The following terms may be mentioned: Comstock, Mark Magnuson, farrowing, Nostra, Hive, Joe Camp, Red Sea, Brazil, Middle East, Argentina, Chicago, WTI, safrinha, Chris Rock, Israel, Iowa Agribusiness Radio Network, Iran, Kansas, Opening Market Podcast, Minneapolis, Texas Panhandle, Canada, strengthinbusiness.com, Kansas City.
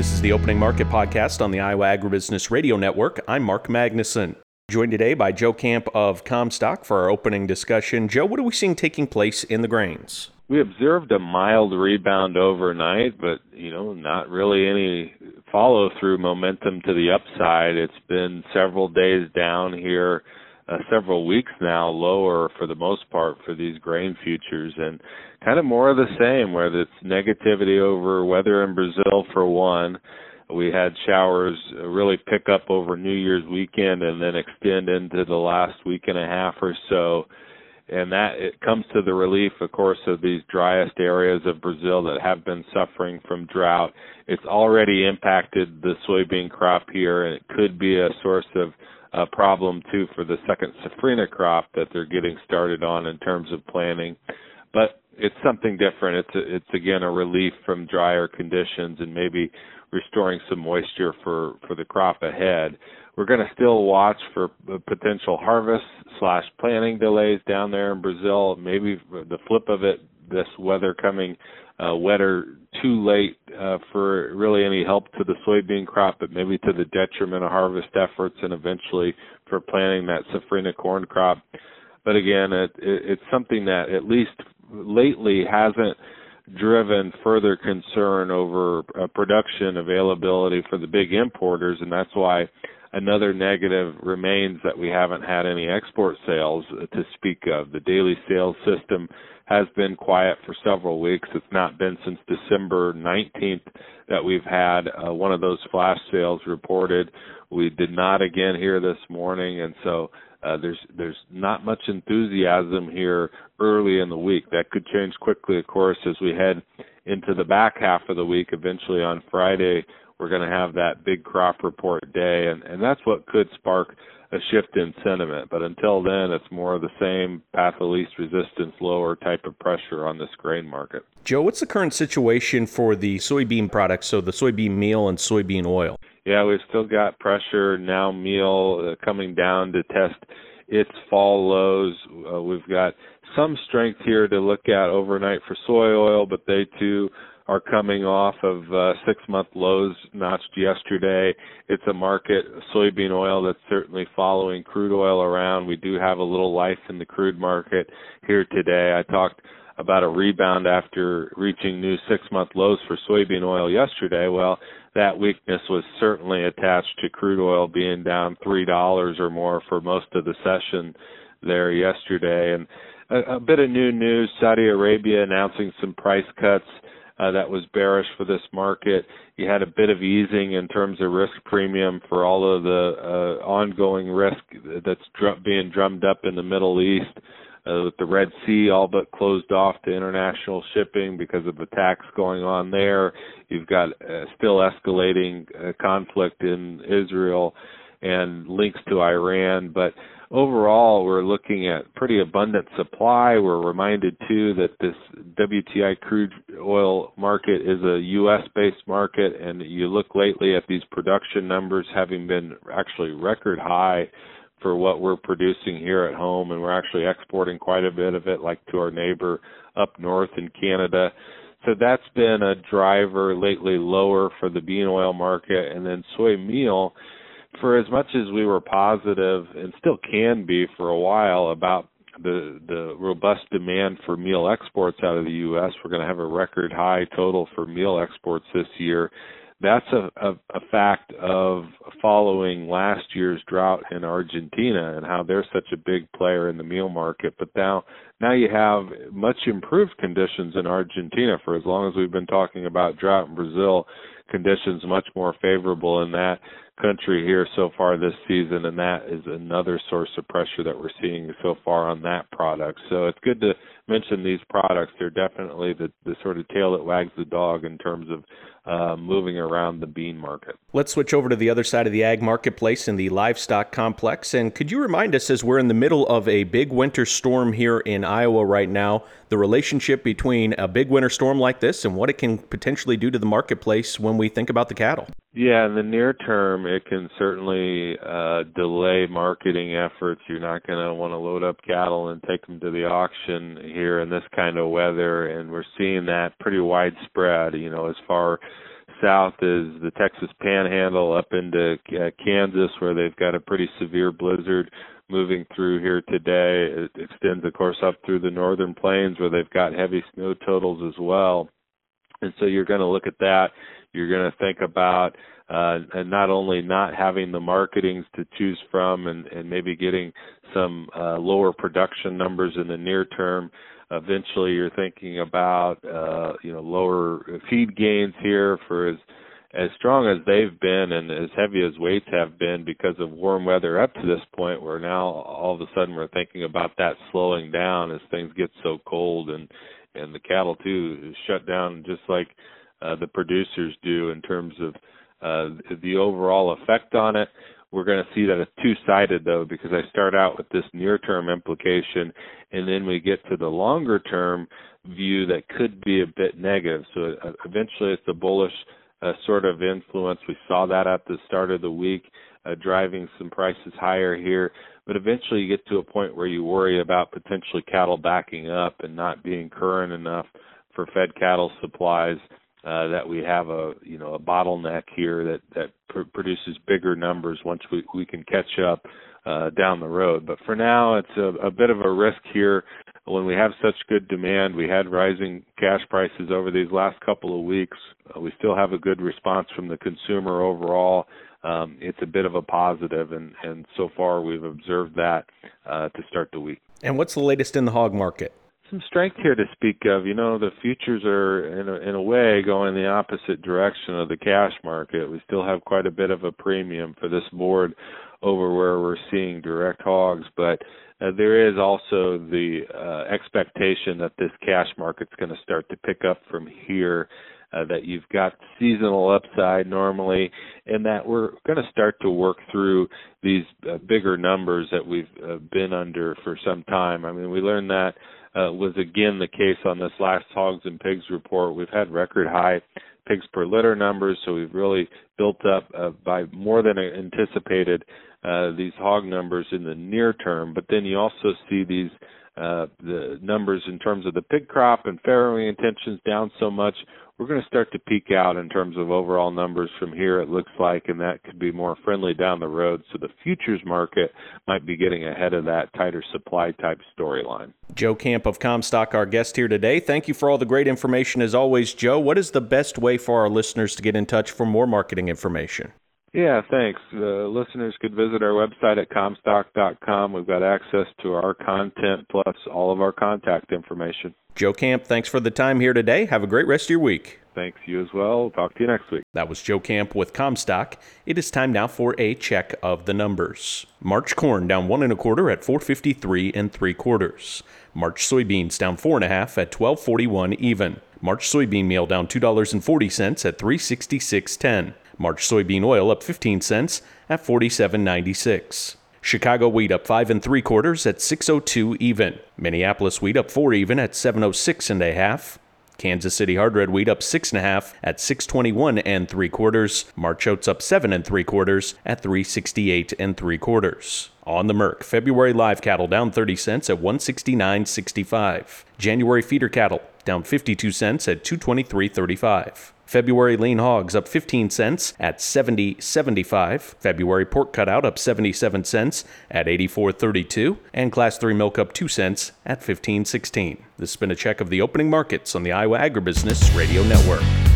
This is the Opening Market Podcast on the Iowa Agribusiness Radio Network. I'm Mark Magnuson. Joined today by Joe Camp of Comstock for our opening discussion. Joe, what are we seeing taking place in the grains? We observed a mild rebound overnight, but, not really any follow-through momentum to the upside. It's been several days down here, several weeks now lower for the most part for these grain futures, and kind of more of the same, whether it's negativity over weather in Brazil for one. We had showers really pick up over New Year's weekend and then extend into the last week and a half or so. And that it comes to the relief, of course, of these driest areas of Brazil that have been suffering from drought. It's already impacted the soybean crop here, and it could be a source of a problem, too, for the second safrinha crop that they're getting started on in terms of planting. But it's something different. It's again, a relief from drier conditions and maybe restoring some moisture for the crop ahead. We're going to still watch for potential harvest/planting delays down there in Brazil. Maybe the flip of it, this weather coming wetter too late for really any help to the soybean crop, but maybe to the detriment of harvest efforts and eventually for planting that safrinha corn crop. But again, it's something that at least lately hasn't driven further concern over production availability for the big importers, and that's why another negative remains that we haven't had any export sales to speak of. The daily sales system has been quiet for several weeks. It's not been since December 19th that we've had one of those flash sales reported. We did not again here this morning, and so there's not much enthusiasm here early in the week. That could change quickly, of course, as we head into the back half of the week. Eventually on Friday, we're going to have that big crop report day, and that's what could spark a shift in sentiment. But until then, it's more of the same path of least resistance, lower type of pressure on this grain market. Joe, what's the current situation for the soybean products, so the soybean meal and soybean oil? Yeah, we've still got pressure. Now meal coming down to test its fall lows. We've got some strength here to look at overnight for soy oil, but they too are coming off of 6-month lows notched yesterday. It's a market, soybean oil, that's certainly following crude oil around. We do have a little life in the crude market here today. I talked about a rebound after reaching new 6-month lows for soybean oil yesterday. Well, that weakness was certainly attached to crude oil being down $3 or more for most of the session there yesterday. And a bit of new news, Saudi Arabia announcing some price cuts that was bearish for this market. You had a bit of easing in terms of risk premium for all of the ongoing risk that's being drummed up in the Middle East, with the Red Sea all but closed off to international shipping because of attacks going on there. You've got still escalating conflict in Israel and links to Iran, but overall, we're looking at pretty abundant supply. We're reminded, too, that this WTI crude oil market is a U.S.-based market, and you look lately at these production numbers having been actually record high for what we're producing here at home, and we're actually exporting quite a bit of it, like to our neighbor up north in Canada. So that's been a driver lately lower for the bean oil market, and then soy meal. For as much as we were positive, and still can be for a while, about the robust demand for meal exports out of the U.S., we're going to have a record high total for meal exports this year. That's a fact of following last year's drought in Argentina and how they're such a big player in the meal market. But now you have much improved conditions in Argentina. For as long as we've been talking about drought in Brazil, conditions much more favorable in that country here so far this season, and that is another source of pressure that we're seeing so far on that product. So it's good to mention these products. They're definitely the sort of tail that wags the dog in terms of moving around the bean market. Let's switch over to the other side of the ag marketplace in the livestock complex. And could you remind us, as we're in the middle of a big winter storm here in Iowa right now, the relationship between a big winter storm like this and what it can potentially do to the marketplace when we think about the cattle? Yeah, in the near term, it can certainly delay marketing efforts. You're not going to want to load up cattle and take them to the auction here in this kind of weather, and we're seeing that pretty widespread, as far south is the Texas Panhandle up into Kansas, where they've got a pretty severe blizzard moving through here today. It extends, of course, up through the northern plains, where they've got heavy snow totals as well. And so you're going to look at that. You're going to think about not only not having the marketings to choose from and maybe getting some lower production numbers in the near term. Eventually, you're thinking about lower feed gains here for as strong as they've been and as heavy as weights have been because of warm weather up to this point. Where now all of a sudden we're thinking about that slowing down as things get so cold and the cattle too shut down just like the producers do in terms of the overall effect on it. We're going to see that it's two-sided, though, because I start out with this near-term implication, and then we get to the longer-term view that could be a bit negative. So eventually it's a bullish sort of influence. We saw that at the start of the week, driving some prices higher here. But eventually you get to a point where you worry about potentially cattle backing up and not being current enough for fed cattle supplies. That we have a bottleneck here that produces bigger numbers once we can catch up down the road. But for now, it's a bit of a risk here. When we have such good demand, we had rising cash prices over these last couple of weeks. We still have a good response from the consumer overall. It's a bit of a positive, and so far we've observed that to start the week. And what's the latest in the hog market? Some strength here to speak of. You know, the futures are in a way going the opposite direction of the cash market. We still have quite a bit of a premium for this board over where we're seeing direct hogs, but there is also the expectation that this cash market's going to start to pick up from here, that you've got seasonal upside normally, and that we're going to start to work through these bigger numbers that we've been under for some time. I mean, we learned that was again the case on this last hogs and pigs report. We've had record high pigs per litter numbers, so we've really built up by more than anticipated these hog numbers in the near term. But then you also see these the numbers in terms of the pig crop and farrowing intentions down so much. We're going to start to peak out in terms of overall numbers from here, it looks like, and that could be more friendly down the road. So the futures market might be getting ahead of that tighter supply type storyline. Joe Camp of Comstock, our guest here today. Thank you for all the great information as always, Joe. What is the best way for our listeners to get in touch for more marketing information? Yeah, thanks. Listeners could visit our website at comstock.com. We've got access to our content plus all of our contact information. Joe Camp, thanks for the time here today. Have a great rest of your week. Thanks, you as well. Talk to you next week. That was Joe Camp with Comstock. It is time now for a check of the numbers. March corn down 1 1/4 at 4.53 3/4. March soybeans down 4 1/2 at 12.41 even. March soybean meal down $2.40 at 3.6610. March soybean oil up 15 cents at 47.96. Chicago wheat up 5 3/4 at 6.02 even. Minneapolis wheat up 4 even at 7.06 1/2. Kansas City hard red wheat up 6 1/2 at 6.21 3/4. March oats up 7 3/4 at 3.68 3/4. On the Merck, February live cattle down 30 cents at 169.65. January feeder cattle down 52 cents at 223.35. February lean hogs up 15 cents at 70.75. February pork cutout up 77 cents at 84.32. And Class 3 milk up 2 cents at 15.16. This has been a check of the opening markets on the Iowa Agribusiness Radio Network.